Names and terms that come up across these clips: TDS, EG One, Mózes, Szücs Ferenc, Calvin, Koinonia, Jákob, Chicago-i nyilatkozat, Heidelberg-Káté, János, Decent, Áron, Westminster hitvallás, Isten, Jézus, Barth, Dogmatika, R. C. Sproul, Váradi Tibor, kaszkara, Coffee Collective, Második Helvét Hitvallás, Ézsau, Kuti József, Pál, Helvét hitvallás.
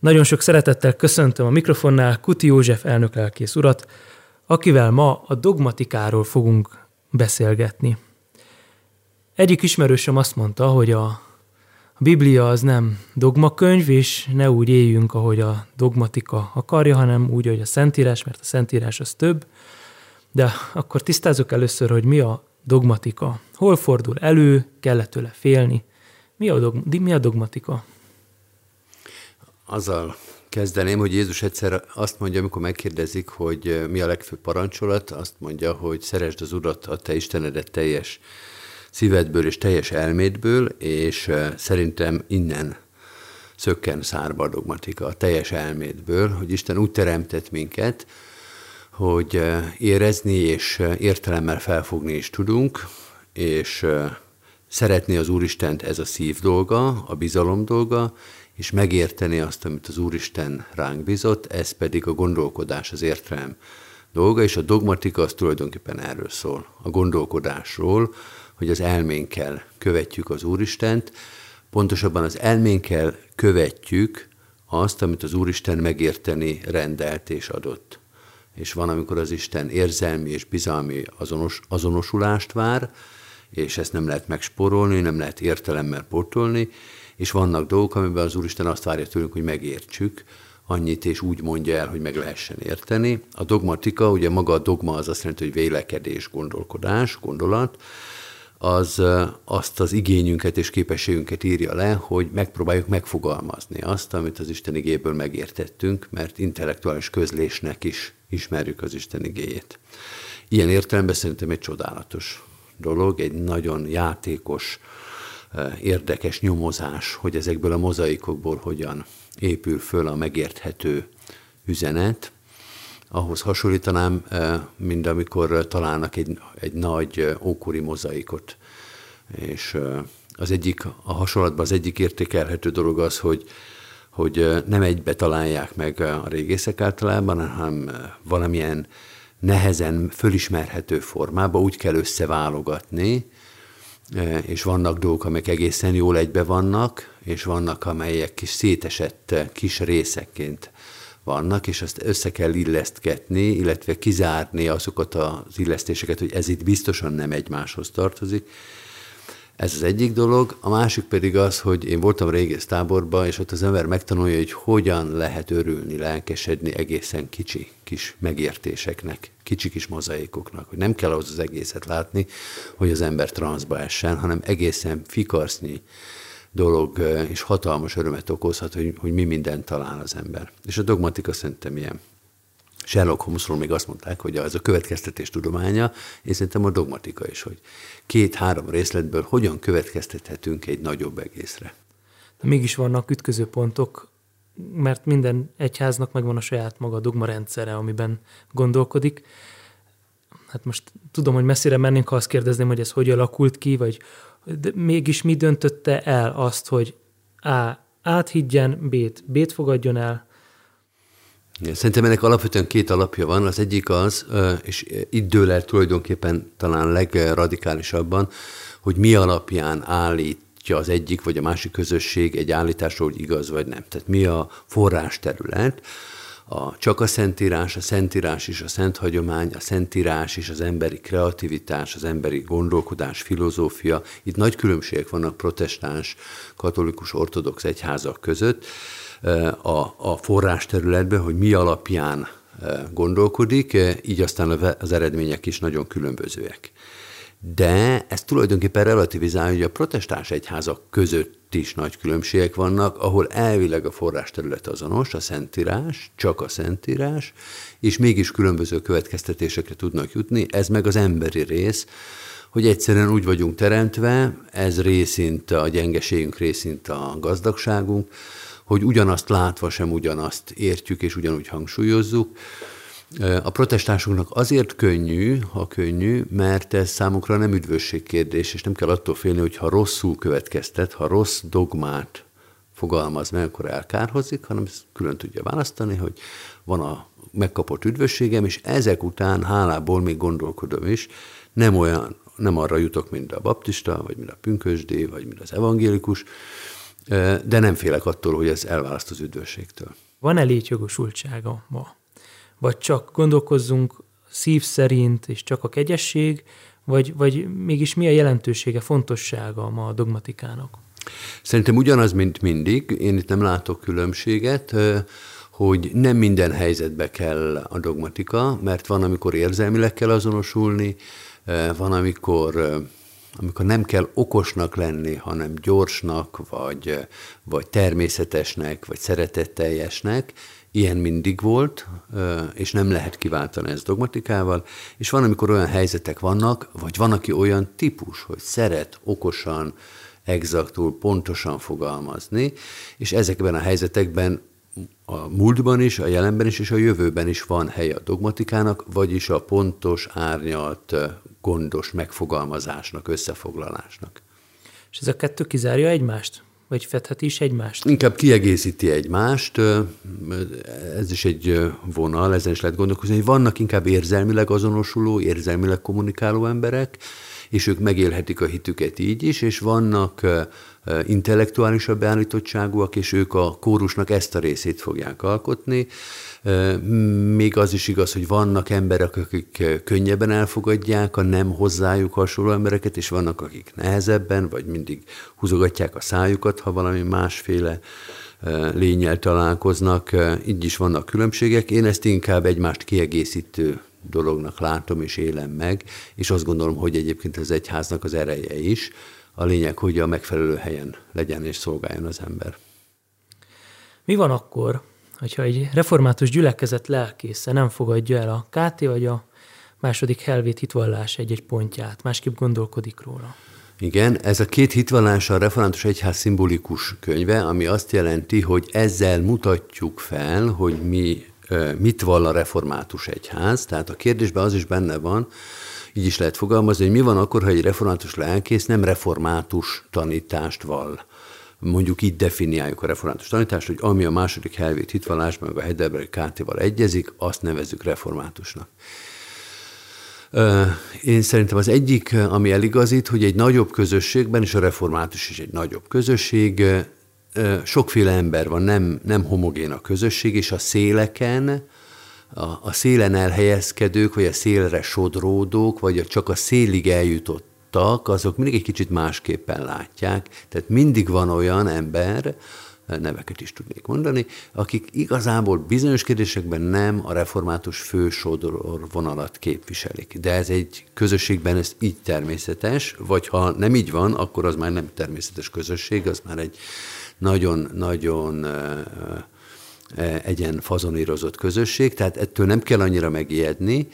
Nagyon sok szeretettel köszöntöm a mikrofonnál Kuti József elnöklelkész urat, akivel ma a dogmatikáról fogunk beszélgetni. Egyik ismerősöm azt mondta, hogy a Biblia az nem dogmakönyv, és ne úgy éljünk, ahogy a dogmatika akarja, hanem úgy, hogy a Szentírás, mert a Szentírás az több. De akkor tisztázok először, hogy mi a dogmatika. Hol fordul elő, kell-e tőle félni? Mi a dogmatika? Azzal kezdeném, hogy Jézus egyszer azt mondja, amikor megkérdezik, hogy mi a legfőbb parancsolat, azt mondja, hogy szeresd az Urat, a te Istenedet teljes szívedből és teljes elmédből, és szerintem innen szökken szárba a dogmatika, a teljes elmédből, hogy Isten úgy teremtett minket, hogy érezni és értelemmel felfogni is tudunk, és szeretni az Úristent, ez a szív dolga, a bizalom dolga, és megérteni azt, amit az Úristen ránk bízott, ez pedig a gondolkodás, az értelem dolga, és a dogmatika az tulajdonképpen erről szól, a gondolkodásról, hogy az elménkkel követjük az Úristent, pontosabban az elménkkel követjük azt, amit az Úristen megérteni rendelt és adott. És van, amikor az Isten érzelmi és bizalmi azonosulást vár, és ezt nem lehet megspórolni, nem lehet értelemmel pótolni, és vannak dolgok, amiben az Úristen azt várja tőlünk, hogy megértsük annyit, és úgy mondja el, hogy meg lehessen érteni. A dogmatika, ugye maga a dogma az azt jelenti, hogy vélekedés, gondolkodás, gondolat, az azt az igényünket és képességünket írja le, hogy megpróbáljuk megfogalmazni azt, amit az Isten igéből megértettünk, mert intellektuális közlésnek is ismerjük az Isten igéjét. Ilyen értelemben szerintem egy csodálatos dolog, egy nagyon játékos, érdekes nyomozás, hogy ezekből a mozaikokból hogyan épül föl a megérthető üzenet. Ahhoz hasonlítanám, mint amikor találnak egy nagy ókori mozaikot. És az egyik, a hasonlatban az egyik értékelhető dolog az, hogy nem egybe találják meg a régészek általában, hanem valamilyen nehezen fölismerhető formában úgy kell összeválogatni, és vannak dolgok, amelyek egészen jól egybe vannak, és vannak, amelyek kis szétesett kis részekként vannak, és azt össze kell illesztgetni, illetve kizárni azokat az illesztéseket, hogy ez itt biztosan nem egymáshoz tartozik. Ez az egyik dolog. A másik pedig az, hogy én voltam régésztáborban, és ott az ember megtanulja, hogy hogyan lehet örülni, lelkesedni egészen kicsi kis megértéseknek, kicsi kis mozaikoknak, hogy nem kell ahhoz az egészet látni, hogy az ember transzba essen, hanem egészen fikarsznyi dolog, és hatalmas örömet okozhat, hogy mi mindent talál az ember. És a dogmatika szerintem ilyen. Sherlock Holmesról még azt mondták, hogy ez a következtetés tudománya, és szerintem a dogmatika is, hogy 2-3 részletből hogyan következtethetünk egy nagyobb egészre. De mégis vannak ütközőpontok, mert minden egyháznak megvan a saját maga a dogmarendszere, amiben gondolkodik. Hát most tudom, hogy messzire mennénk, ha azt kérdezném, hogy ez hogy alakult ki, vagy de mégis mi döntötte el azt, hogy A. áthigyen, B-t fogadjon el? Szerintem ennek alapvetően 2 alapja van. Az egyik az, és itt dől el tulajdonképpen talán legradikálisabban, hogy mi alapján állítja az egyik vagy a másik közösség egy állításról, hogy igaz vagy nem. Tehát mi a forrásterület, csak a Szentírás, a Szentírás és a Szent Hagyomány, a Szentírás és az emberi kreativitás, az emberi gondolkodás, filozófia. Itt nagy különbségek vannak protestáns, katolikus, ortodox egyházak között a forrásterületben, hogy mi alapján gondolkodik, így aztán az eredmények is nagyon különbözőek. De ez tulajdonképpen relativizálja, hogy a protestáns egyházak között is nagy különbségek vannak, ahol elvileg a forrásterület azonos, a Szentírás, csak a Szentírás, és mégis különböző következtetésekre tudnak jutni. Ez meg az emberi rész, hogy egyszerűen úgy vagyunk teremtve, ez részint a gyengeségünk, részint a gazdagságunk, hogy ugyanazt látva sem ugyanazt értjük, és ugyanúgy hangsúlyozzuk. A protestánsoknak azért könnyű, ha könnyű, mert ez számukra nem üdvösségkérdés, és nem kell attól félni, hogy ha rosszul következtet, ha rossz dogmát fogalmaz meg, akkor elkárhozik, hanem ezt külön tudja választani, hogy van a megkapott üdvösségem, és ezek után hálából még gondolkodom is, nem arra jutok, mint a baptista, vagy mint a pünkösdi, vagy mint az evangélikus, de nem félek attól, hogy ez elválaszt az üdvösségtől. Van-e létjogosultsága ma? Vagy csak gondolkozzunk szív szerint, és csak a kegyesség, vagy mégis mi a jelentősége, fontossága ma a dogmatikának? Szerintem ugyanaz, mint mindig. Én itt nem látok különbséget, hogy nem minden helyzetbe kell a dogmatika, mert van, amikor érzelmileg kell azonosulni, van, amikor nem kell okosnak lenni, hanem gyorsnak, vagy természetesnek, vagy szeretetteljesnek. Ilyen mindig volt, és nem lehet kiváltani ezt dogmatikával, és van, amikor olyan helyzetek vannak, vagy van, aki olyan típus, hogy szeret okosan, exaktul, pontosan fogalmazni, és ezekben a helyzetekben a múltban is, a jelenben is, és a jövőben is van helye a dogmatikának, vagyis a pontos, árnyalt, gondos megfogalmazásnak, összefoglalásnak. És ez a kettő kizárja egymást? Vagy fedheti is egymást? Inkább kiegészíti egymást. Ez is egy vonal, ezen is lehet gondolkozni, hogy vannak inkább érzelmileg azonosuló, érzelmileg kommunikáló emberek, és ők megélhetik a hitüket így is, és vannak intellektuálisabb beállítottságúak, és ők a kórusnak ezt a részét fogják alkotni. Még az is igaz, hogy vannak emberek, akik könnyebben elfogadják a nem hozzájuk hasonló embereket, és vannak, akik nehezebben, vagy mindig húzogatják a szájukat, ha valami másféle lénnyel találkoznak. Így is vannak különbségek. Én ezt inkább egymást kiegészítő dolognak látom és élem meg, és azt gondolom, hogy egyébként az egyháznak az ereje is. A lényeg, hogy a megfelelő helyen legyen és szolgáljon az ember. Mi van akkor, hogyha egy református gyülekezet lelkésze nem fogadja el a Káté vagy a második helvét hitvallás egy-egy pontját, másképp gondolkodik róla? Igen, ez a két hitvallás a református egyház szimbolikus könyve, ami azt jelenti, hogy ezzel mutatjuk fel, hogy mit vall a református egyház. Tehát a kérdésben az is benne van, így is lehet fogalmazni, hogy mi van akkor, ha egy református lelkész nem református tanítást vall. Mondjuk így definiáljuk a református tanítást, hogy ami a második helvét hitvallásban, meg a Heidelberg-Kátéval egyezik, azt nevezzük reformátusnak. Én szerintem az egyik, ami eligazít, hogy egy nagyobb közösségben, és a református is egy nagyobb közösség, sokféle ember van, nem homogén a közösség, és a széleken, a szélen elhelyezkedők, vagy a szélre sodródók, vagy csak a szélig eljutottak, azok mindig egy kicsit másképpen látják. Tehát mindig van olyan ember, neveket is tudnék mondani, akik igazából bizonyos kérdésekben nem a református fő sodorvonalat képviselik. De ez egy közösségben ez így természetes, vagy ha nem így van, akkor az már nem természetes közösség, az már egy nagyon-nagyon egyen fazonírozott közösség, tehát ettől nem kell annyira megijedni,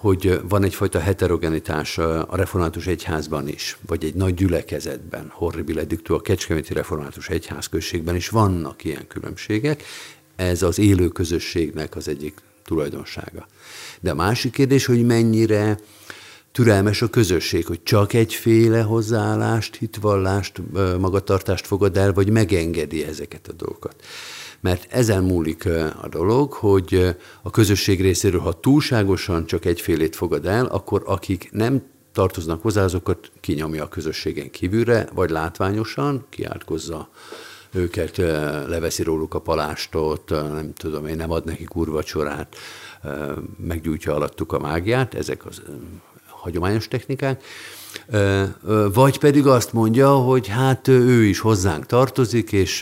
hogy van egyfajta heterogenitás a református egyházban is, vagy egy nagy gyülekezetben, horribile dictu a kecskeméti református egyházközségben is vannak ilyen különbségek. Ez az élő közösségnek az egyik tulajdonsága. De a másik kérdés, hogy mennyire türelmes a közösség, hogy csak egyféle hozzáállást, hitvallást, magatartást fogad el, vagy megengedi ezeket a dolgokat. Mert ezen múlik a dolog, hogy a közösség részéről, ha túlságosan csak egyfélét fogad el, akkor akik nem tartoznak hozzá, azokat kinyomja a közösségen kívülre, vagy látványosan kiátkozza őket, leveszi róluk a palástot, nem tudom én, nem ad nekik úrvacsorát, meggyújtja alattuk a mágiát, ezek az hagyományos technikák, vagy pedig azt mondja, hogy hát ő is hozzánk tartozik, és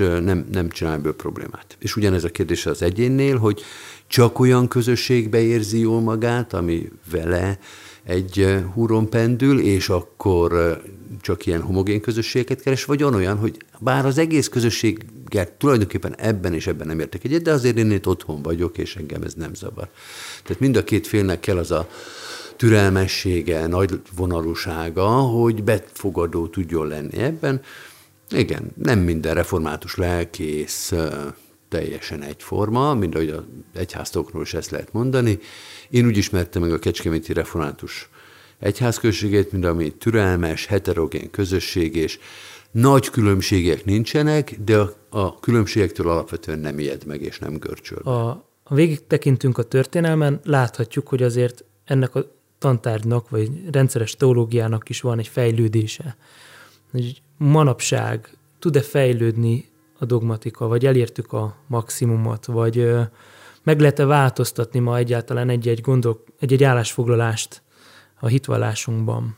nem csinál ebből problémát. És ugyanez a kérdés az egyénnél, hogy csak olyan közösségbe érzi jól magát, ami vele egy húron pendül, és akkor csak ilyen homogén közösséget keres, vagy olyan, hogy bár az egész közösséget tulajdonképpen ebben és ebben nem értek egyet, de azért én itt otthon vagyok, és engem ez nem zavar. Tehát mind a két félnek kell az a türelmessége, nagy vonalúsága, hogy befogadó tudjon lenni ebben. Igen, nem minden református lelkész teljesen egyforma, mint ahogy az egyháztokról is ezt lehet mondani. Én úgy ismertem meg a kecskeméti református egyházközségét, mint ami türelmes, heterogén közösség, és nagy különbségek nincsenek, de a különbségektől alapvetően nem ijed meg, és nem görcsöl. Ha végig tekintünk a történelmen, láthatjuk, hogy azért ennek a tantárgynak, vagy rendszeres teológiának is van egy fejlődése. Manapság tud-e fejlődni a dogmatika, vagy elértük a maximumot, vagy meg lehet-e változtatni ma egyáltalán egy-egy állásfoglalást a hitvallásunkban.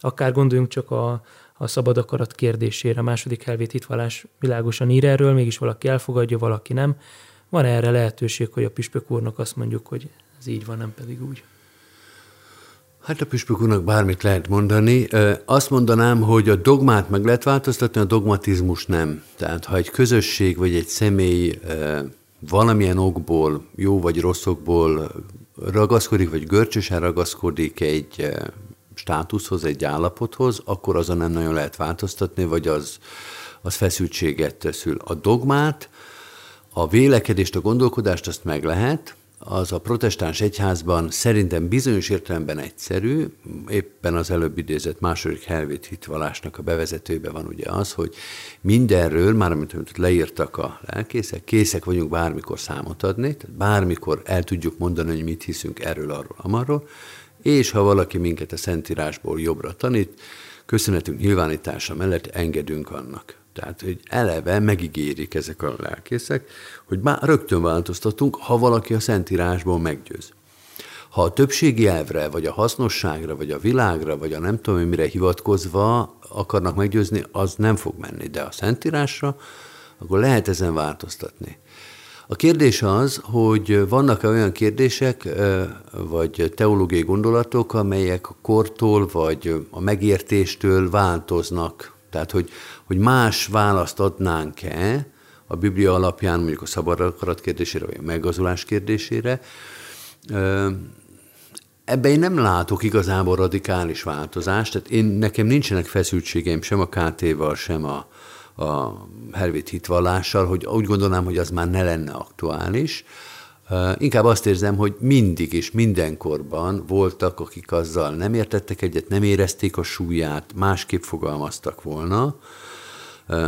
Akár gondoljunk csak a szabad akarat kérdésére. A második helvét hitvallás világosan ír erről, mégis valaki elfogadja, valaki nem. Van erre lehetőség, hogy a püspök úrnak azt mondjuk, hogy ez így van, nem pedig úgy? Hát a püspök úrnak bármit lehet mondani. Azt mondanám, hogy a dogmát meg lehet változtatni, a dogmatizmus nem. Tehát ha egy közösség vagy egy személy valamilyen okból, jó vagy rossz okból ragaszkodik, vagy görcsösen ragaszkodik egy státuszhoz, egy állapothoz, akkor azon nem nagyon lehet változtatni, vagy az feszültséget szül. A dogmát, a vélekedést, a gondolkodást azt meg lehet, az a protestáns egyházban szerintem bizonyos értelemben egyszerű, éppen az előbb idézett második helvét hitvallásnak a bevezetőben van ugye az, hogy mindenről, már amit leírtak a lelkészek, készek vagyunk bármikor számot adni, tehát bármikor el tudjuk mondani, hogy mit hiszünk erről, arról, amarról, és ha valaki minket a Szentírásból jobbra tanít, köszönetünk nyilvánítása mellett engedünk annak. Tehát, hogy eleve megígérik ezek a lelkészek, hogy már rögtön változtatunk, ha valaki a Szentírásból meggyőz. Ha a többségi elvre, vagy a hasznosságra, vagy a világra, vagy a nem tudom mire hivatkozva akarnak meggyőzni, az nem fog menni. De a Szentírásra, akkor lehet ezen változtatni. A kérdés az, hogy vannak-e olyan kérdések, vagy teológiai gondolatok, amelyek a kortól, vagy a megértéstől változnak. Tehát, hogy más választ adnánk-e a Biblia alapján, mondjuk a szabad akarat kérdésére, vagy a megigazulás kérdésére. Ebben én nem látok igazából radikális változást, tehát nekem nincsenek feszültségeim sem a KT-val, sem a helvét hitvallással, hogy úgy gondolnám, hogy az már ne lenne aktuális. Inkább azt érzem, hogy mindig és mindenkorban voltak, akik azzal nem értettek egyet, nem érezték a súlyát, másképp fogalmaztak volna.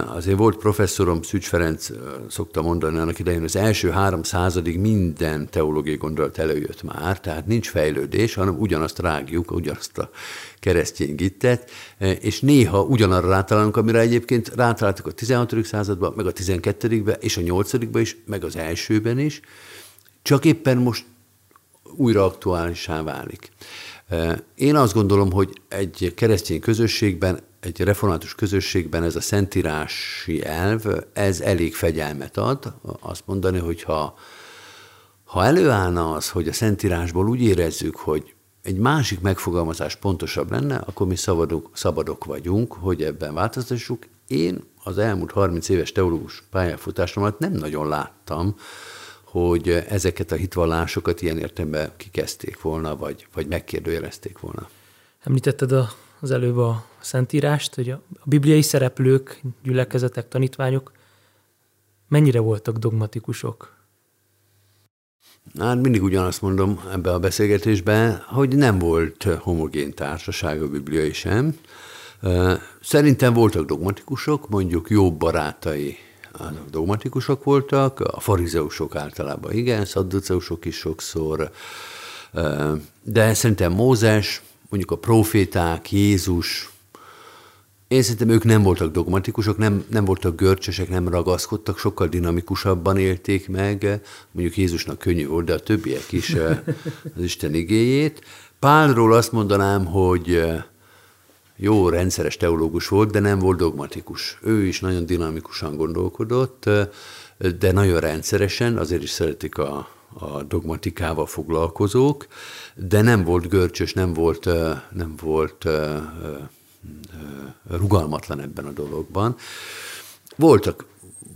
Azért volt professzorom, Szücs Ferenc szokta mondani annak idején, az első 300-ig minden teológiai gondolat előjött már, tehát nincs fejlődés, hanem ugyanazt rágjuk, ugyanazt a keresztény gittet, és néha ugyanarra rátalálunk, amire egyébként rátaláltuk a 16. században, meg a 12-ben, és a 8-ban is, meg az elsőben is, csak éppen most újra aktuálissá válik. Én azt gondolom, hogy egy keresztény közösségben, egy református közösségben ez a szentírási elv, ez elég fegyelmet ad. Azt mondani, hogy ha előállna az, hogy a szentírásból úgy érezzük, hogy egy másik megfogalmazás pontosabb lenne, akkor mi szabadok vagyunk, hogy ebben változtassuk. Én az elmúlt 30 éves teológus pályafutásomat nem nagyon láttam, hogy ezeket a hitvallásokat ilyen értelemben kikezdték volna, vagy megkérdőjelezték volna. Említetted az előbb a Szentírást, hogy a bibliai szereplők, gyülekezetek, tanítványok mennyire voltak dogmatikusok? Hát mindig ugyanazt mondom ebbe a beszélgetésben, hogy nem volt homogén társaság a bibliai sem. Szerintem voltak dogmatikusok, mondjuk Jobb barátai azok dogmatikusok voltak, a farizeusok általában igen, szadduceusok is sokszor, de szerintem Mózes, mondjuk a proféták, Jézus, én szerintem ők nem voltak dogmatikusok, nem voltak görcsösek, nem ragaszkodtak, sokkal dinamikusabban élték meg, mondjuk Jézusnak könnyű volt, de a többiek is az Isten igéjét. Pálról azt mondanám, hogy jó rendszeres teológus volt, de nem volt dogmatikus. Ő is nagyon dinamikusan gondolkodott, de nagyon rendszeresen, azért is szeretik a dogmatikával foglalkozók, de nem volt görcsös, nem volt rugalmatlan ebben a dologban.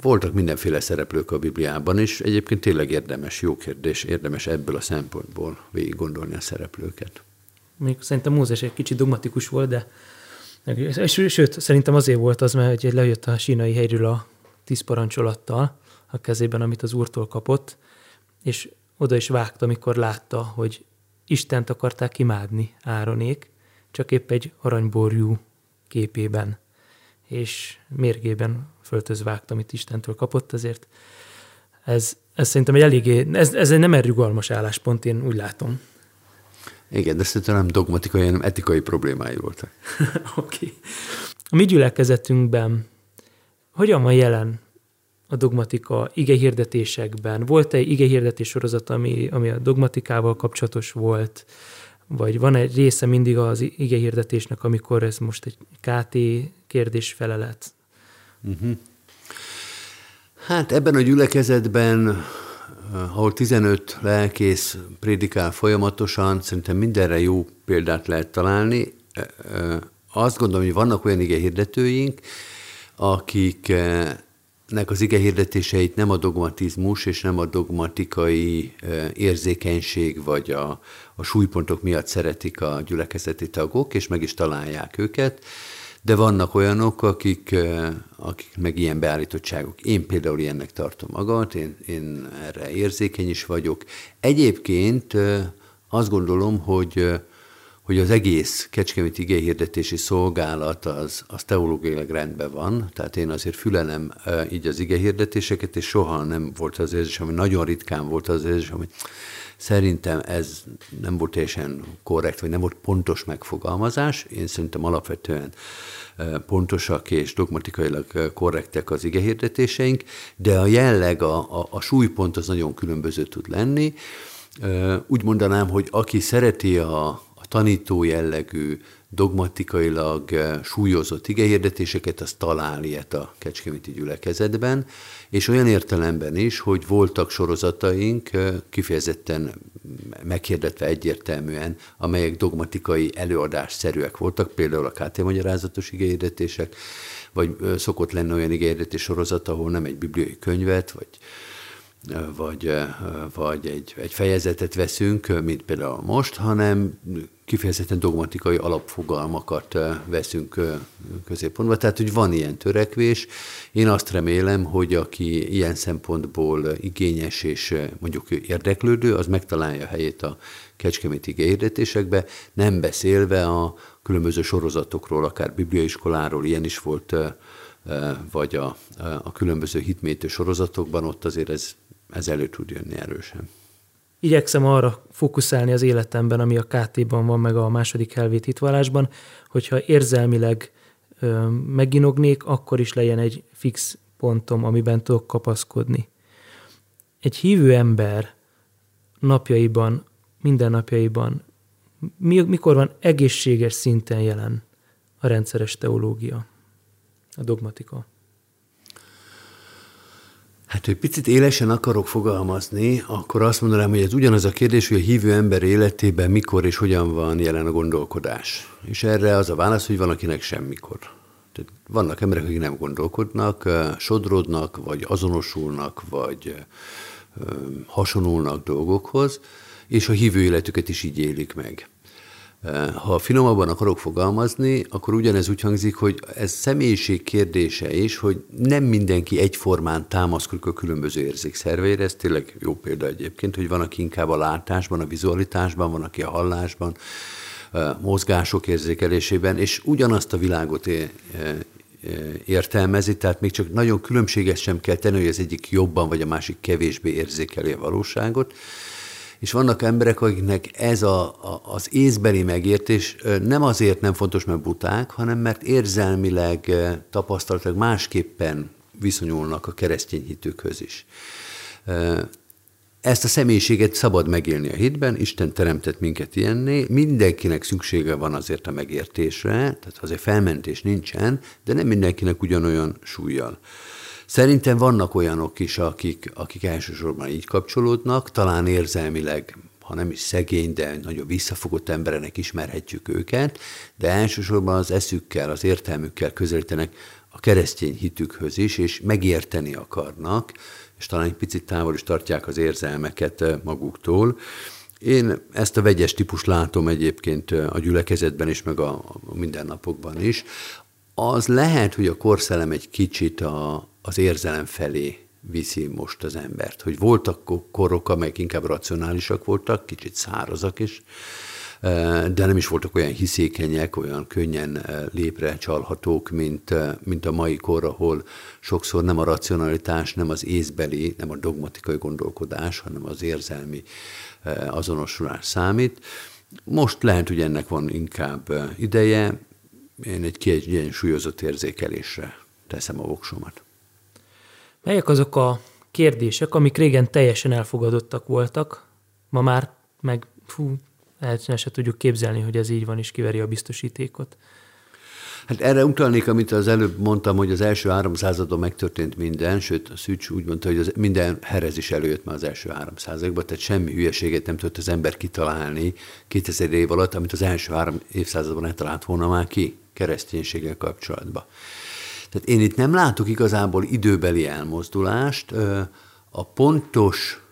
Voltak mindenféle szereplők a Bibliában, és egyébként tényleg érdemes, jó kérdés, érdemes ebből a szempontból végig gondolni a szereplőket. Még szerintem Mózes egy kicsit dogmatikus volt, de sőt, szerintem azért volt az, mert lejött a sínai helyről a 10 parancsolattal a kezében, amit az Úrtól kapott, és oda is vágta, amikor látta, hogy Istent akarták imádni Áronék, csak épp egy aranyborjú képében, és mérgében föltöz vágta, amit Istentől kapott, ezért ez szerintem egy eléggé, ez nem egy rugalmas álláspont, én úgy látom. Igen, de szerintem nem dogmatikai, hanem etikai problémái voltak. Oké. Okay. A mi gyülekezetünkben hogyan van jelen a dogmatika igehirdetésekben? Volt-e igehirdetés sorozat, ami a dogmatikával kapcsolatos volt? Vagy van egy része mindig az igehirdetésnek, amikor ez most egy KT kérdés-felelet? Hát ebben a gyülekezetben, ahol 15 lelkész prédikál folyamatosan, szerintem mindenre jó példát lehet találni. Azt gondolom, hogy vannak olyan igehirdetőink, akiknek az igehirdetéseit nem a dogmatizmus és nem a dogmatikai érzékenység vagy a súlypontok miatt szeretik a gyülekezeti tagok, és meg is találják őket, de vannak olyanok, akik meg ilyen beállítottságok. Én például ilyennek tartom magam, én erre érzékeny is vagyok. Egyébként azt gondolom, hogy az egész kecskeméti igehirdetési szolgálat az teológiailag rendben van, tehát én azért fülelem így az igehirdetéseket, és soha nem volt az érzés, ami nagyon ritkán volt az érzés, ami szerintem ez nem volt teljesen korrekt, vagy nem volt pontos megfogalmazás. Én szerintem alapvetően pontosak és dogmatikailag korrektek az igehirdetéseink, de a jelleg, a súlypont az nagyon különböző tud lenni. Úgy mondanám, hogy aki szereti a tanító jellegű, dogmatikailag súlyozott igehirdetéseket, az talál ilyet a kecskeméti gyülekezetben, és olyan értelemben is, hogy voltak sorozataink, kifejezetten meghirdetve egyértelműen, amelyek dogmatikai előadásszerűek voltak, például a KT magyarázatos igehirdetések, vagy szokott lenni olyan igehirdetés sorozat, ahol nem egy bibliai könyvet, vagy egy fejezetet veszünk, mint például most, hanem kifejezetten dogmatikai alapfogalmakat veszünk középpontba. Tehát, hogy van ilyen törekvés. Én azt remélem, hogy aki ilyen szempontból igényes és mondjuk érdeklődő, az megtalálja helyét a kecskeméti igehirdetésekbe, nem beszélve a különböző sorozatokról, akár bibliaiskoláról, ilyen is volt, vagy a különböző hitmétő sorozatokban, ott azért ez elő tud jönni erősen. Igyekszem arra fókuszálni az életemben, ami a KT-ban van, meg a második helvét hitvallásban, hogyha érzelmileg meginognék, akkor is legyen egy fix pontom, amiben tudok kapaszkodni. Egy hívő ember napjaiban, mindennapjaiban, mikor van egészséges szinten jelen a rendszeres teológia, a dogmatika? Hát, hogy picit élesen akarok fogalmazni, akkor azt mondanám, hogy ez ugyanaz a kérdés, hogy a hívő ember életében mikor és hogyan van jelen a gondolkodás. És erre az a válasz, hogy van, akinek semmikor. Tehát vannak emberek, akik nem gondolkodnak, sodrodnak, vagy azonosulnak, vagy hasonulnak dolgokhoz, és a hívő életüket is így élik meg. Ha finomabban akarok fogalmazni, akkor ugyanez úgy hangzik, hogy ez személyiség kérdése is, hogy nem mindenki egyformán támaszkodik a különböző érzékszerveire. Ez tényleg jó példa egyébként, hogy van, aki inkább a látásban, a vizualitásban, van, aki a hallásban, a mozgások érzékelésében, és ugyanazt a világot értelmezi, tehát még csak nagyon különbséges sem kell tenni, hogy az egyik jobban vagy a másik kevésbé érzékeli a valóságot. És vannak emberek, akiknek ez az észbeli megértés nem azért nem fontos, mert buták, hanem mert érzelmileg, tapasztalatilag másképpen viszonyulnak a keresztény hitükhöz is. Ezt a személyiséget szabad megélni a hitben, Isten teremtett minket ilyenné, mindenkinek szüksége van azért a megértésre, tehát azért felmentés nincsen, de nem mindenkinek ugyanolyan súllyal. Szerintem vannak olyanok is, akik elsősorban így kapcsolódnak, talán érzelmileg, ha nem is szegény, de nagyon visszafogott emberenek ismerhetjük őket, de elsősorban az eszükkel, az értelmükkel közelítenek a keresztény hitükhöz is, és megérteni akarnak, és talán egy picit távol is tartják az érzelmeket maguktól. Én ezt a vegyes típust látom egyébként a gyülekezetben is, meg a mindennapokban is. Az lehet, hogy a korszellem egy kicsit az érzelem felé viszi most az embert. Hogy voltak korok, amelyek inkább racionálisak voltak, kicsit szárazak is, de nem is voltak olyan hiszékenyek, olyan könnyen lépre csalhatók, mint a mai kor, ahol sokszor nem a racionalitás, nem az észbeli, nem a dogmatikai gondolkodás, hanem az érzelmi azonosulás számít. Most lehet, hogy ennek van inkább ideje. Én egy kiegyensúlyozott érzékelésre teszem a voksomat. Melyek azok a kérdések, amik régen teljesen elfogadottak voltak, ma már meg egyszerűen se tudjuk képzelni, hogy ez így van, és kiveri a biztosítékot. Hát erre utalnék, amit az előbb mondtam, hogy az első 3 században megtörtént minden, sőt a Szücs úgy mondta, hogy minden herezis előjött már az első 3 században, tehát semmi hülyeséget nem tudott az ember kitalálni 2000 év alatt, amit az első 3 évszázadban eltalált volna már ki kereszténységgel kapcsolatban. Tehát én itt nem látok igazából időbeli elmozdulást, a pontos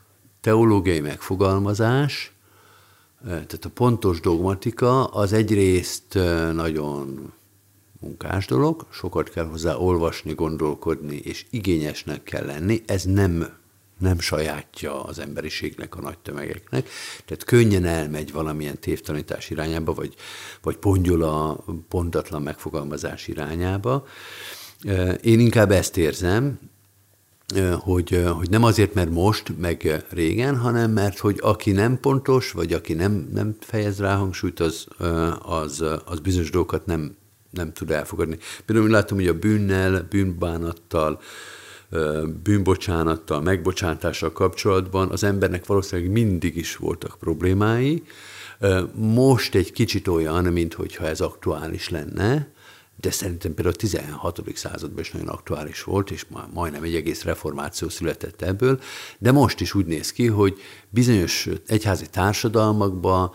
teológiai megfogalmazás, tehát a pontos dogmatika az egyrészt nagyon munkás dolog, sokat kell hozzá olvasni, gondolkodni, és igényesnek kell lenni, ez nem sajátja az emberiségnek, a nagy tömegeknek, tehát könnyen elmegy valamilyen tévtanítás irányába, vagy pongyol a pontatlan megfogalmazás irányába. Én inkább ezt érzem, hogy nem azért, mert most, meg régen, hanem mert, hogy aki nem pontos, vagy aki nem fejez rá hangsúlyt, az bizonyos dolgokat nem tud elfogadni. Például látom, hogy a bűnnel, bűnbánattal, bűnbocsánattal, megbocsátással kapcsolatban az embernek valószínűleg mindig is voltak problémái. Most egy kicsit olyan, mintha ez aktuális lenne, de szerintem például a 16. században is nagyon aktuális volt, és majdnem egy egész reformáció született ebből, de most is úgy néz ki, hogy bizonyos egyházi társadalmakban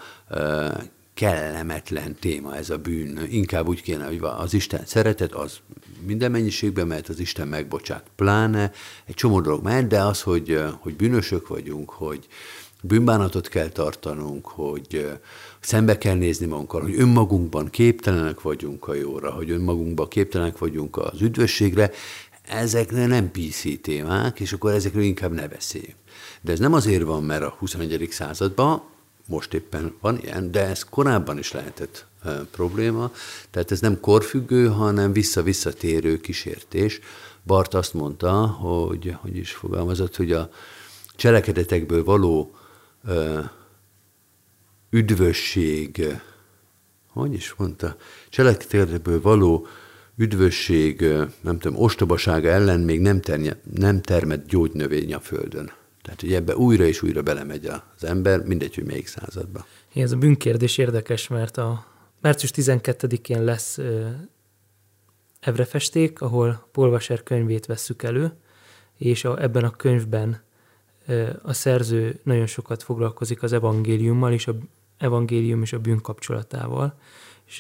kellemetlen téma ez a bűn. Inkább úgy kéne, hogy az Isten szeretet, az minden mennyiségben mehet, az Isten megbocsát, pláne egy csomó dolog mehet, de az, hogy bűnösök vagyunk, hogy bűnbánatot kell tartanunk, hogy szembe kell nézni magunkkal, hogy önmagunkban képtelenek vagyunk a jóra, hogy önmagunkban képtelenek vagyunk az üdvösségre, ezekre nem PC témák, és akkor ezekről inkább ne beszéljünk. De ez nem azért van, mert a 21. században most éppen van ilyen, de ez korábban is lehetett probléma, tehát ez nem korfüggő, hanem visszatérő kísértés. Barth azt mondta, hogy is fogalmazott, hogy a cselekedetekből való üdvösség, cselekedetekből való üdvösség, nem tudom, ostobasága ellen még nem termett gyógynövény a földön. Tehát, hogy ebbe újra és újra belemegy az ember, mindegy, hogy melyik században. Igen, ez a bűnkérdés érdekes, mert a március 12-én lesz evrefesték, ahol Polvaser könyvét vesszük elő, és ebben a könyvben a szerző nagyon sokat foglalkozik az evangéliummal, és az evangélium és a bűn kapcsolatával. És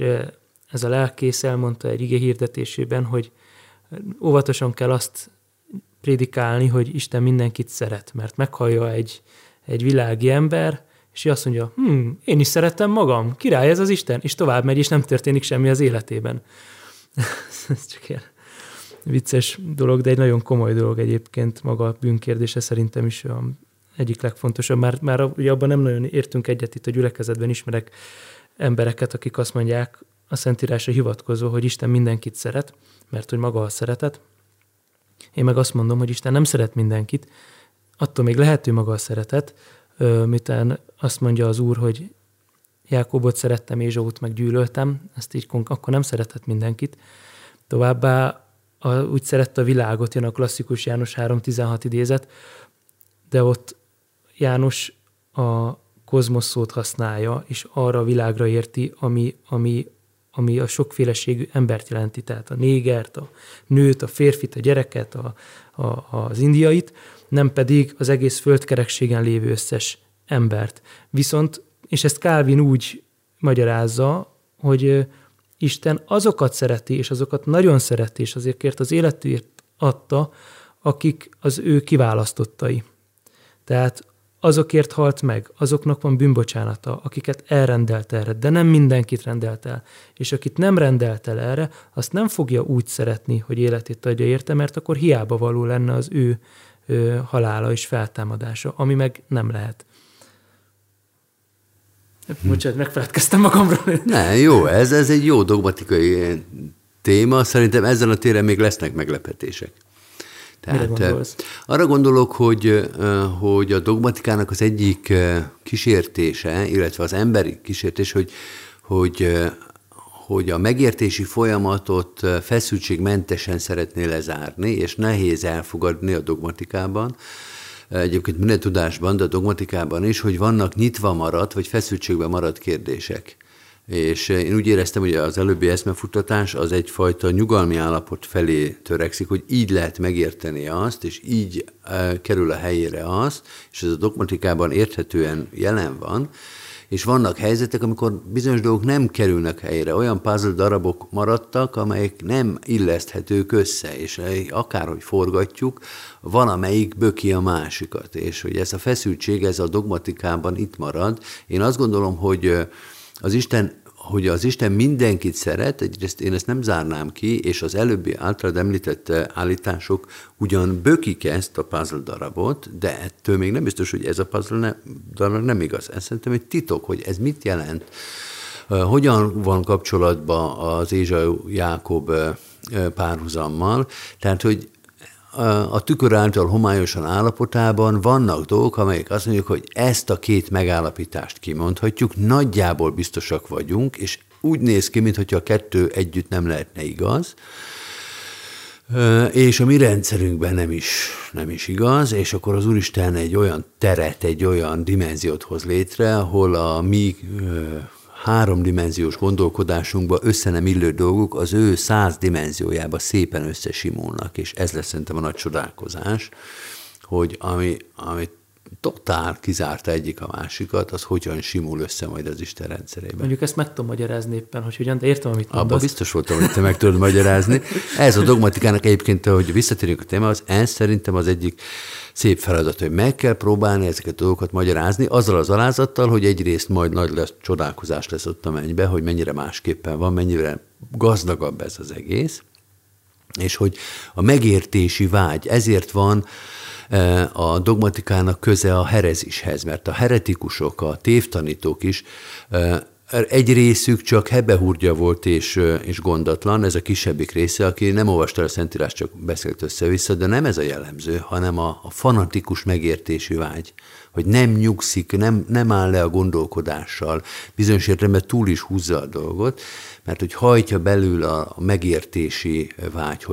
ez a lelkész elmondta egy ige hirdetésében, hogy óvatosan kell azt prédikálni, hogy Isten mindenkit szeret, mert meghallja egy világi ember, és azt mondja, én is szerettem magam, király ez az Isten, és tovább megy, és nem történik semmi az életében. Ez csak ilyen vicces dolog, de egy nagyon komoly dolog egyébként maga a bűnkérdése, szerintem is egyik legfontosabb. Már ugye abban nem nagyon értünk egyet, itt a gyülekezetben ismerek embereket, akik azt mondják a Szentírásra hivatkozva, hogy Isten mindenkit szeret, mert hogy maga a szeretet. Én meg azt mondom, hogy Isten nem szeret mindenkit, attól még lehető maga a szeretet, miután azt mondja az Úr, hogy Jákobot szerettem, Ézsaut meg gyűlöltem, ezt így akkor nem szeretett mindenkit. Továbbá úgy szerette a világot, jön a klasszikus János 3.16 idézet, de ott János a kozmosz szót használja, és arra a világra érti, ami a sokféleségű embert jelenti, tehát a négert, a nőt, a férfit, a gyereket, az indiait, nem pedig az egész földkerekségen lévő összes embert. Viszont, és ezt Calvin úgy magyarázza, hogy Isten azokat szereti, és azokat nagyon szereti, és azért az életét adta, akik az ő kiválasztottai. Tehát azokért halt meg, azoknak van bűnbocsánata, akiket elrendelt erre, de nem mindenkit rendelt el. És akit nem rendelt el erre, azt nem fogja úgy szeretni, hogy életét adja érte, mert akkor hiába való lenne az ő halála és feltámadása, ami meg nem lehet. Bocsánat, megfeledkeztem magamról. Nem, jó, ez egy jó dogmatikai téma, szerintem ezen a téren még lesznek meglepetések. Tehát arra gondolok, hogy a dogmatikának az egyik kísértése, illetve az emberi kísértés, hogy, hogy, hogy a megértési folyamatot feszültségmentesen szeretné lezárni, és nehéz elfogadni a dogmatikában, egyébként minden tudásban, de a dogmatikában is, hogy vannak nyitva maradt, vagy feszültségben maradt kérdések. És én úgy éreztem, hogy az előbbi eszmefuttatás az egyfajta nyugalmi állapot felé törekszik, hogy így lehet megérteni azt, és így kerül a helyére azt, és ez a dogmatikában érthetően jelen van, és vannak helyzetek, amikor bizonyos dolgok nem kerülnek helyre, olyan puzzle darabok maradtak, amelyek nem illeszthetők össze, és akárhogy forgatjuk, valamelyik böki a másikat, és hogy ez a feszültség, ez a dogmatikában itt marad. Én azt gondolom, hogy az Isten mindenkit szeret, egyrészt én ezt nem zárnám ki, és az előbbi általad említett állítások ugyan bökik ezt a puzzle darabot, de ettől még nem biztos, hogy ez a puzzle darab nem igaz. Ez szerintem egy titok, hogy ez mit jelent, hogyan van kapcsolatban az Ézsau-Jákob párhuzammal, tehát, hogy a tükör által homályosan állapotában vannak dolgok, amelyek azt mondjuk, hogy ezt a két megállapítást kimondhatjuk, nagyjából biztosak vagyunk, és úgy néz ki, mintha a kettő együtt nem lehetne igaz, és a mi rendszerünkben nem is igaz, és akkor az Úristen egy olyan teret, egy olyan dimenziót hoz létre, ahol a mi háromdimenziós gondolkodásunkba össze nem illő dolgok az ő 100 dimenziójába szépen összesimulnak, és ez lesz szerintem a nagy csodálkozás, hogy ami totál kizárta egyik a másikat, az hogyan simul össze majd az Isten rendszerében. Mondjuk ezt meg tudom magyarázni éppen, hogy ugyan, de értem, amit mondasz. Abba biztos voltam, hogy te meg tudod magyarázni. Ez a dogmatikának egyébként, hogy visszatérjünk a témához, ez szerintem az egyik szép feladat, hogy meg kell próbálni ezeket a dolgokat magyarázni, azzal az alázattal, hogy egyrészt majd nagy lesz, csodálkozás lesz ott a mennybe, hogy mennyire másképpen van, mennyire gazdagabb ez az egész, és hogy a megértési vágy, ezért van a dogmatikának köze a herezishez, mert a heretikusok, a tévtanítók is, egy részük csak hebehúrgya volt és gondatlan, ez a kisebbik része, aki nem olvasta a Szentírást, csak beszélt össze-vissza, de nem ez a jellemző, hanem a fanatikus megértési vágy, hogy nem nyugszik, nem áll le a gondolkodással, bizonyos értelemben túl is húzza a dolgot, mert hogy hajtja belül a megértési vágy,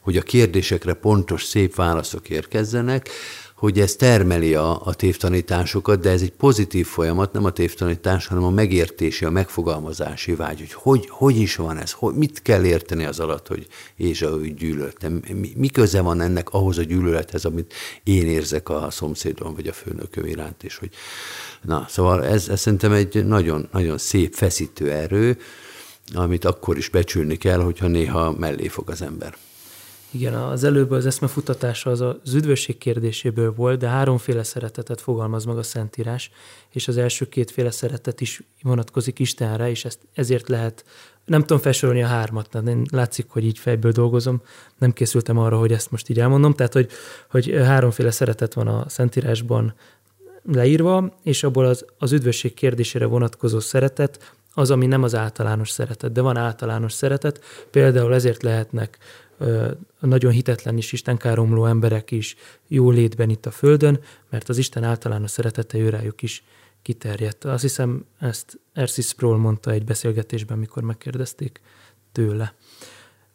hogy a kérdésekre pontos, szép válaszok érkezzenek, hogy ez termeli a tévtanításokat, de ez egy pozitív folyamat, nem a tévtanítás, hanem a megértési, a megfogalmazási vágy, hogy is van ez, mit kell érteni az alatt, hogy Ézsau gyűlölte, mi köze van ennek ahhoz a gyűlölethez, amit én érzek a szomszédom vagy a főnököm iránt is. Hogy... Na, szóval ez szerintem egy nagyon, nagyon szép, feszítő erő, amit akkor is becsülni kell, hogyha néha mellé fog az ember. Igen, az előbb az eszmefuttatása az üdvösség kérdéséből volt, de háromféle szeretetet fogalmaz meg a Szentírás, és az első kétféle szeretet is vonatkozik Istenre, és ezért lehet, nem tudom felsorolni a hármat, de én látszik, hogy így fejből dolgozom, nem készültem arra, hogy ezt most így elmondom, tehát, hogy háromféle szeretet van a Szentírásban leírva, és abból az üdvösség kérdésére vonatkozó szeretet az, ami nem az általános szeretet, de van általános szeretet, például ezért lehetnek nagyon hitetlen és istenkáromló emberek is jó létben itt a Földön, mert az Isten általános szeretete ő rájuk is kiterjedt. Azt hiszem, ezt R. C. Sproul mondta egy beszélgetésben, mikor megkérdezték tőle.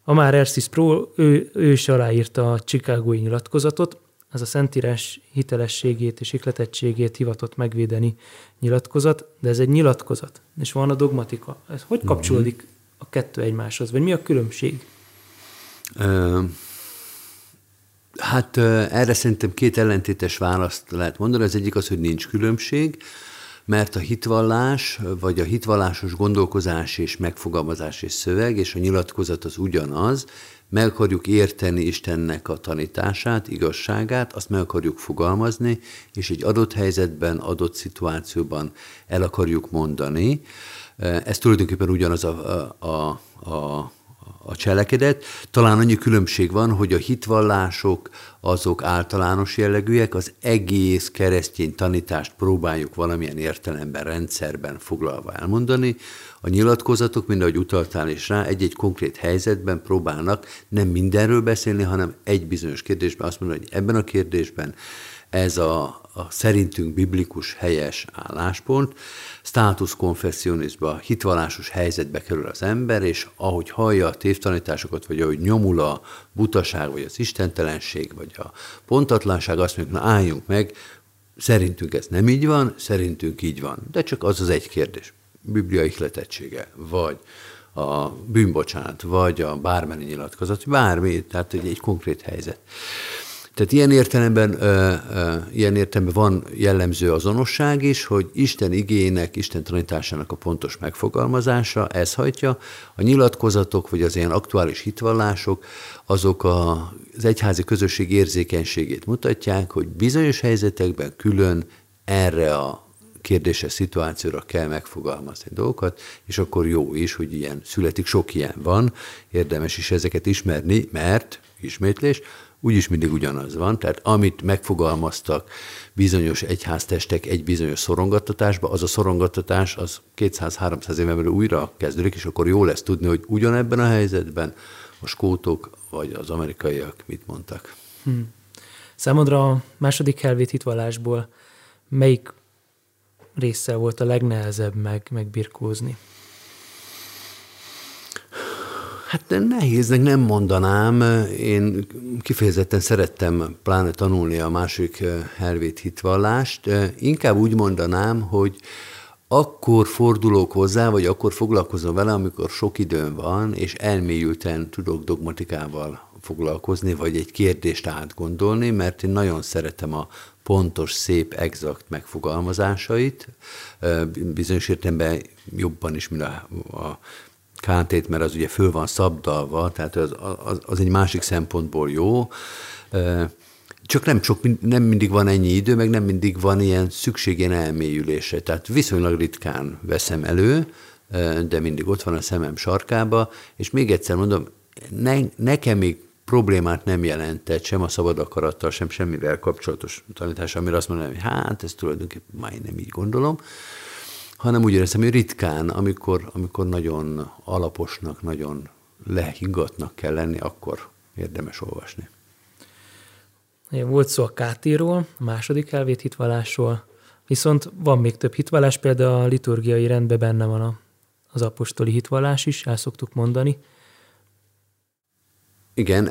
A már R. C. Sproul, ő is aláírta a Chicago-i nyilatkozatot, ez a Szentírás hitelességét és ihletettségét hivatott megvédeni nyilatkozat, de ez egy nyilatkozat, és van a dogmatika. Ez hogy kapcsolódik a kettő egymáshoz, vagy mi a különbség? Hát erre szerintem két ellentétes választ lehet mondani. Az egyik az, hogy nincs különbség, mert a hitvallás, vagy a hitvallásos gondolkozás és megfogalmazás és szöveg, és a nyilatkozat az ugyanaz, meg akarjuk érteni Istennek a tanítását, igazságát, azt meg akarjuk fogalmazni, és egy adott helyzetben, adott szituációban el akarjuk mondani. Ez tulajdonképpen ugyanaz a cselekedet. Talán annyi különbség van, hogy a hitvallások azok általános jellegűek, az egész keresztény tanítást próbáljuk valamilyen értelemben, rendszerben foglalva elmondani. A nyilatkozatok, mint ahogy utaltál is rá, egy-egy konkrét helyzetben próbálnak nem mindenről beszélni, hanem egy bizonyos kérdésben azt mondani, hogy ebben a kérdésben ez a szerintünk biblikus helyes álláspont. Státuszkonfessionizba, hitvallásos helyzetbe kerül az ember, és ahogy hallja a tévtanításokat, vagy ahogy nyomul a butaság, vagy az istentelenség, vagy a pontatlanság, azt mondjuk, na álljunk meg, szerintünk ez nem így van, szerintünk így van. De csak az az egy kérdés. Biblia ihletettsége, vagy a bűnbocsánat, vagy a bármely nyilatkozat, bármi, tehát egy konkrét helyzet. Tehát ilyen értelemben van jellemző azonosság is, hogy Isten igéinek, Isten tanításának a pontos megfogalmazása, ez hajtja. A nyilatkozatok, vagy az ilyen aktuális hitvallások, azok az egyházi közösség érzékenységét mutatják, hogy bizonyos helyzetekben külön erre a kérdéses szituációra kell megfogalmazni dolgokat, és akkor jó is, hogy ilyen születik, sok ilyen van, érdemes is ezeket ismerni, mert, ismétlés, úgyis mindig ugyanaz van, tehát amit megfogalmaztak bizonyos egyháztestek egy bizonyos szorongattatásba, az a szorongattatás az 200-300 éven belül újra kezdődik, és akkor jó lesz tudni, hogy ugyanebben a helyzetben a skótok vagy az amerikaiak mit mondtak. Számodra a második helvét hitvallásból melyik résszel volt a legnehezebb megbirkózni? Hát nehéznek nem mondanám, én kifejezetten szerettem pláne tanulni a második helvét hitvallást, inkább úgy mondanám, hogy akkor fordulok hozzá, vagy akkor foglalkozom vele, amikor sok időm van, és elmélyülten tudok dogmatikával foglalkozni, vagy egy kérdést átgondolni, mert én nagyon szeretem a pontos, szép, exakt megfogalmazásait, bizonyos értelemben jobban is, mint a Kátét, mert az ugye föl van szabdalva, tehát az egy másik szempontból jó. Csak nem mindig van ennyi idő, meg nem mindig van ilyen szükségén elmélyülésre. Tehát viszonylag ritkán veszem elő, de mindig ott van a szemem sarkába, és még egyszer mondom, nekem még problémát nem jelentett sem a szabad akarattal, sem semmivel kapcsolatos tanítás, amire azt mondanám, hogy hát ez tulajdonképpen már én nem így gondolom, hanem úgy éreztem, hogy ritkán, amikor nagyon alaposnak, nagyon lehiggadtnak kell lenni, akkor érdemes olvasni. Volt szó a Kátéról, a második helvét hitvallásról, viszont van még több hitvallás, például a liturgiai rendben benne van az apostoli hitvallás is, el szoktuk mondani. Igen,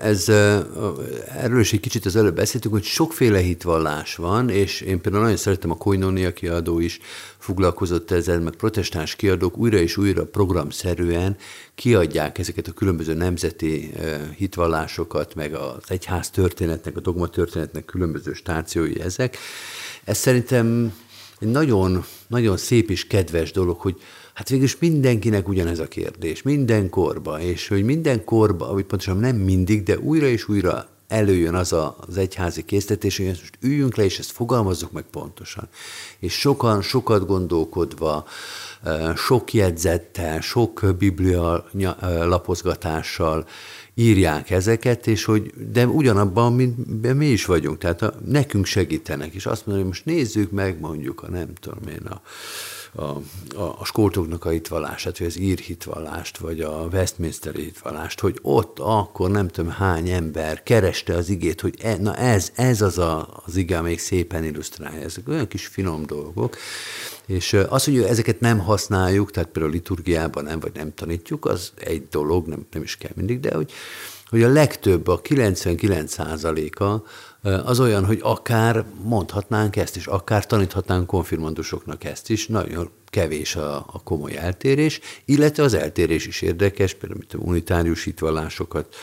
erről is egy kicsit az előbb beszéltünk, hogy sokféle hitvallás van, és én például nagyon szeretem, a Koinonia kiadó is foglalkozott ezzel, meg protestáns kiadók újra és újra programszerűen kiadják ezeket a különböző nemzeti hitvallásokat, meg az egyház történetnek, a dogma történetnek különböző stációi ezek. Ez szerintem egy nagyon, nagyon szép és kedves dolog, hogy hát végülis mindenkinek ugyanez a kérdés, minden korba, és hogy minden korba, vagy pontosan nem mindig, de újra és újra előjön az egyházi késztetés, hogy ezt most üljünk le, és ezt fogalmazzuk meg pontosan. És sokan, sokat gondolkodva, sok jegyzettel, sok biblia lapozgatással írják ezeket, és hogy de ugyanabban, mint mi is vagyunk, tehát nekünk segítenek, és azt mondom, hogy most nézzük meg mondjuk a nem tudom én a skótoknak a hitvallását, vagy az ír hitvallást, vagy a Westminster hitvallást, hogy ott akkor nem tudom hány ember kereste az igét, hogy ez az ige, amelyik szépen illusztrálja. Ezek olyan kis finom dolgok, és az, hogy ezeket nem használjuk, tehát például liturgiában nem, vagy nem tanítjuk, az egy dolog, nem is kell mindig, de hogy a legtöbb, a 99%-a az olyan, hogy akár mondhatnánk ezt is, akár taníthatnánk konfirmandusoknak ezt is, nagyon kevés a komoly eltérés, illetve az eltérés is érdekes, például unitárius hitvallásokat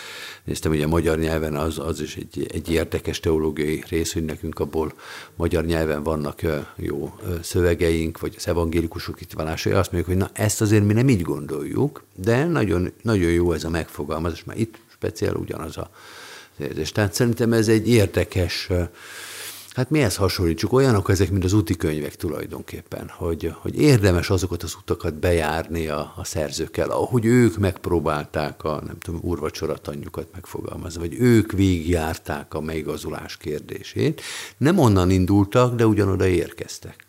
néztem, ugye a magyar nyelven az is egy érdekes teológiai rész, hogy nekünk abból magyar nyelven vannak jó szövegeink, vagy az evangélikusok hitvallásai, azt mondjuk, hogy na ezt azért mi nem így gondoljuk, de nagyon, nagyon jó ez a megfogalmazás, már itt speciál ugyanaz a érzés. Tehát szerintem ez egy érdekes, hát mi ezt hasonlítsuk, olyanok ezek, mint az útikönyvek tulajdonképpen, hogy érdemes azokat az utakat bejárni a szerzőkkel, ahogy ők megpróbálták a, nem tudom, úrvacsoratanjukat megfogalmazni, vagy ők végigjárták a megigazulás kérdését. Nem onnan indultak, de ugyanoda érkeztek.